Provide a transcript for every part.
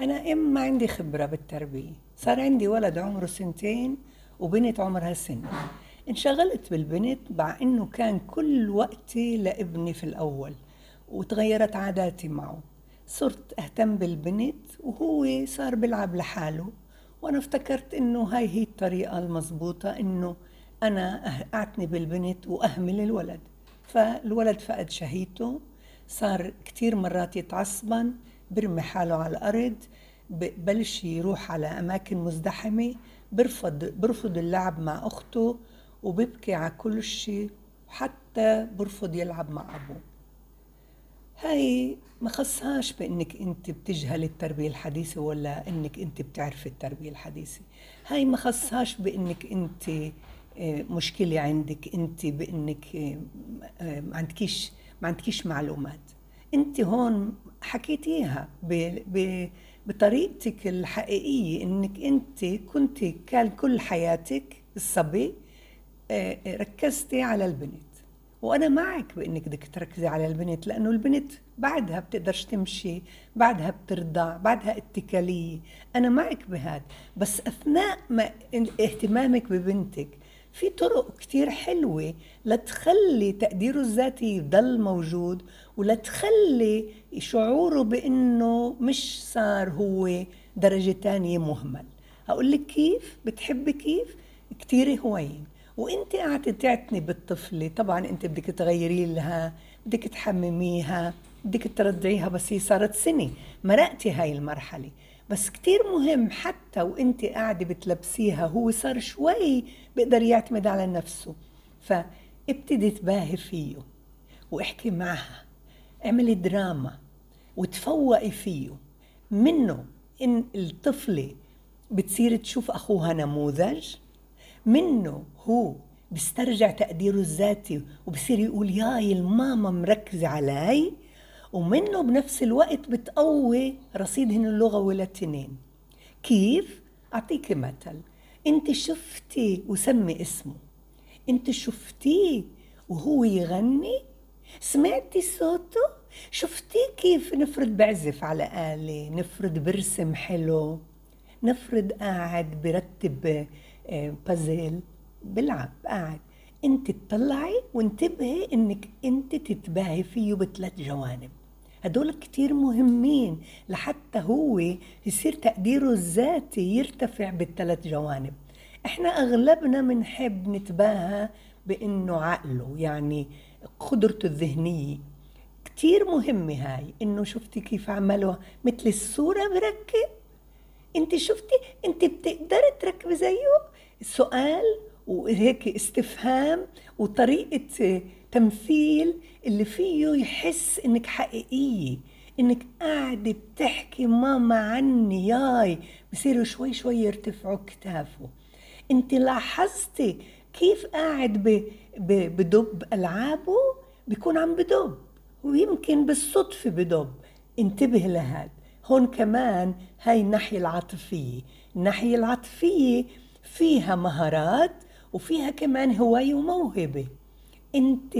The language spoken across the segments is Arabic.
أنا إما عندي خبرة بالتربية، صار عندي ولد عمره 2 وبنت عمرها 1، انشغلت بالبنت مع إنه كان كل وقتي لابني في الأول، وتغيرت عاداتي معه، صرت أهتم بالبنت وهو صار بلعب لحاله، وأنا افتكرت إنه هاي هي الطريقة المضبوطة إنه أنا أعتني بالبنت وأهمل الولد. فالولد فقد شهيته، صار كتير مرات يتعصبا، برمي حاله على الأرض، ببلش يروح على أماكن مزدحمة، برفض اللعب مع أخته وببكي على كل شيء، وحتى برفض يلعب مع أبوه. هاي ما خصهاش بأنك أنت بتجهل التربية الحديثة ولا أنك أنت بتعرف التربية الحديثة، هاي ما خصهاش بأنك أنت مشكلة عندك، أنت بأنك ما عندكيش معلومات. أنت هون حكيتيها بطريقتك الحقيقية، أنك أنت كنت كان كل حياتك الصبي ركزتي على البنت، وأنا معك بأنك بدك تركزي على البنت، لأنه البنت بعدها بتقدرش تمشي، بعدها بترضع، بعدها اتكالية، أنا معك بهذا. بس أثناء ما اهتمامك ببنتك في طرق كتير حلوة لتخلي تقديره الذاتي يضل موجود، ولتخلي شعوره بأنه مش صار هو درجة تانية مهمل. هقولك كيف، بتحبي كيف؟ كتير هوايين، وانت قاعده تعتني بالطفله، طبعا انت بدك تغيري لها، بدك تحمميها، بدك ترضعيها، بس هي صارت 1، مرقتي هاي المرحله. بس كتير مهم حتى وانت قاعده بتلبسيها هو صار شوي بيقدر يعتمد على نفسه، فابتدي تباهي فيه واحكي معها، اعملي دراما وتفوقي فيه منه. ان الطفله بتصير تشوف اخوها نموذج، منه هو بيسترجع تقديره الذاتي وبصير يقول ياي الماما مركزة علي، ومنه بنفس الوقت بتقوي رصيدهن اللغوي للتنين. كيف؟ أعطيك مثل، انت شفتي وسمي اسمه، انت شفتيه وهو يغني، سمعتي صوته، شفتيه كيف نفرد بعزف على آلة، نفرد برسم حلو، نفرد قاعد برتب بازل، بلعب قاعد. انت تطلعي وانتبهي انك انت تتباهي فيه ب3 جوانب، هدول كتير مهمين لحتى هو يصير تقديره الذاتي يرتفع ب3 جوانب. احنا اغلبنا منحب نتباهى بانه عقله، يعني قدرته الذهنية كتير مهمة هاي، انه شفتي كيف عملوا مثل الصورة بركب، انت شفتي انت بتقدري تركبي زيه، سؤال وهيك استفهام وطريقة تمثيل اللي فيه يحس انك حقيقية، انك قاعدة بتحكي ماما عني ياي، بصيروا شوي شوي يرتفعوا كتافه. انت لاحظتي كيف قاعد بدب ألعابه، بيكون عم بدب ويمكن بالصدفة بدب، انتبه لهذا. هون كمان هاي الناحية العاطفية، الناحية العاطفية فيها مهارات وفيها كمان هواية وموهبة. انت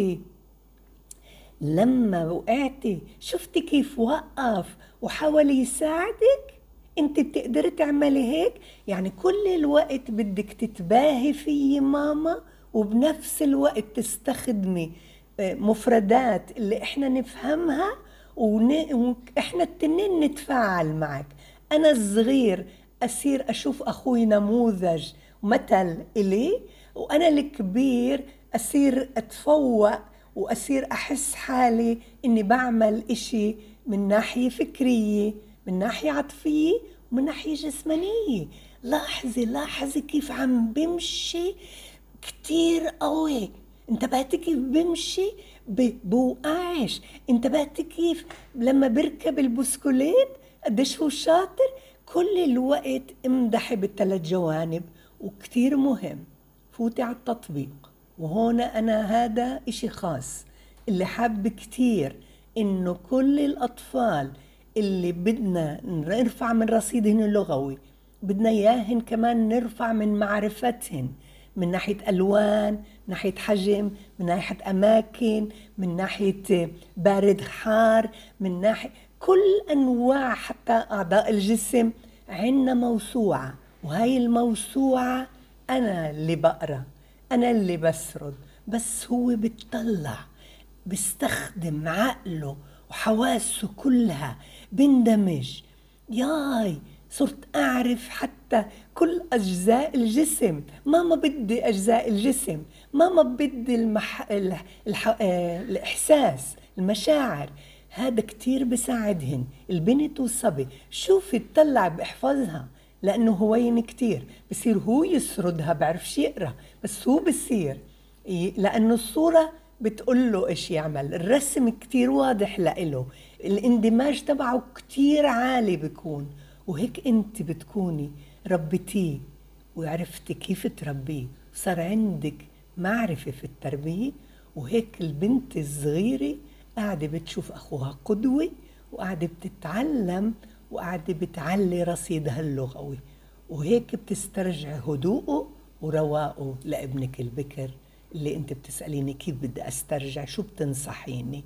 لما وقعتي شفتي كيف وقف وحاول يساعدك، انت بتقدري تعملي هيك، يعني كل الوقت بدك تتباهي في ماما وبنفس الوقت تستخدمي مفردات اللي احنا نفهمها وإحنا التنين نتفاعل معك. أنا الصغير أصير أشوف أخوي نموذج مثل إلي، وأنا الكبير أصير أتفوق وأصير أحس حالي إني بعمل إشي من ناحية فكرية، من ناحية عاطفية، ومن ناحية جسمانية. لاحظي كيف عم بمشي كتير قوي، انتبهتي كيف بمشي بوقعش، انتبهتي كيف لما بركب البسكوليت قديش هو شاطر. كل الوقت امدحي ب3 جوانب، وكتير مهم فوتي على التطبيق. وهون أنا هذا إشي خاص اللي حاب كتير إنه كل الأطفال اللي بدنا نرفع من رصيدهن اللغوي، بدنا إياهن كمان نرفع من معرفتهن، من ناحية ألوان، من ناحية حجم، من ناحية أماكن، من ناحية بارد حار، من ناحية كل أنواع حتى أعضاء الجسم عنا موسوعة، وهي الموسوعة أنا اللي بقرأ، أنا اللي بسرد، بس هو بتطلع، بيستخدم عقله وحواسه كلها، بندمج. ياي صرت أعرف حتى كل أجزاء الجسم، ماما بدي أجزاء الجسم، ماما بدي الإحساس، المشاعر. هذا كتير بساعدهن البنت والصبي. شوفي تطلع بإحفظها، لأنه هوين كتير بصير هو يسردها، بعرفش يقرأ بس هو بصير، لأنه الصورة بتقوله إيش يعمل، الرسم كتير واضح لإله، الاندماج تبعه كتير عالي بيكون. وهيك أنت بتكوني ربيتيه وعرفتي كيف تربيه، صار عندك معرفة في التربية. وهيك البنت الصغيرة قاعدة بتشوف أخوها قدوة، وقاعدة بتتعلم، وقاعدة بتعلي رصيدها اللغوي، وهيك بتسترجع هدوءه ورواقه لابنك البكر. اللي أنت بتسأليني كيف بدي أسترجع، شو بتنصحيني؟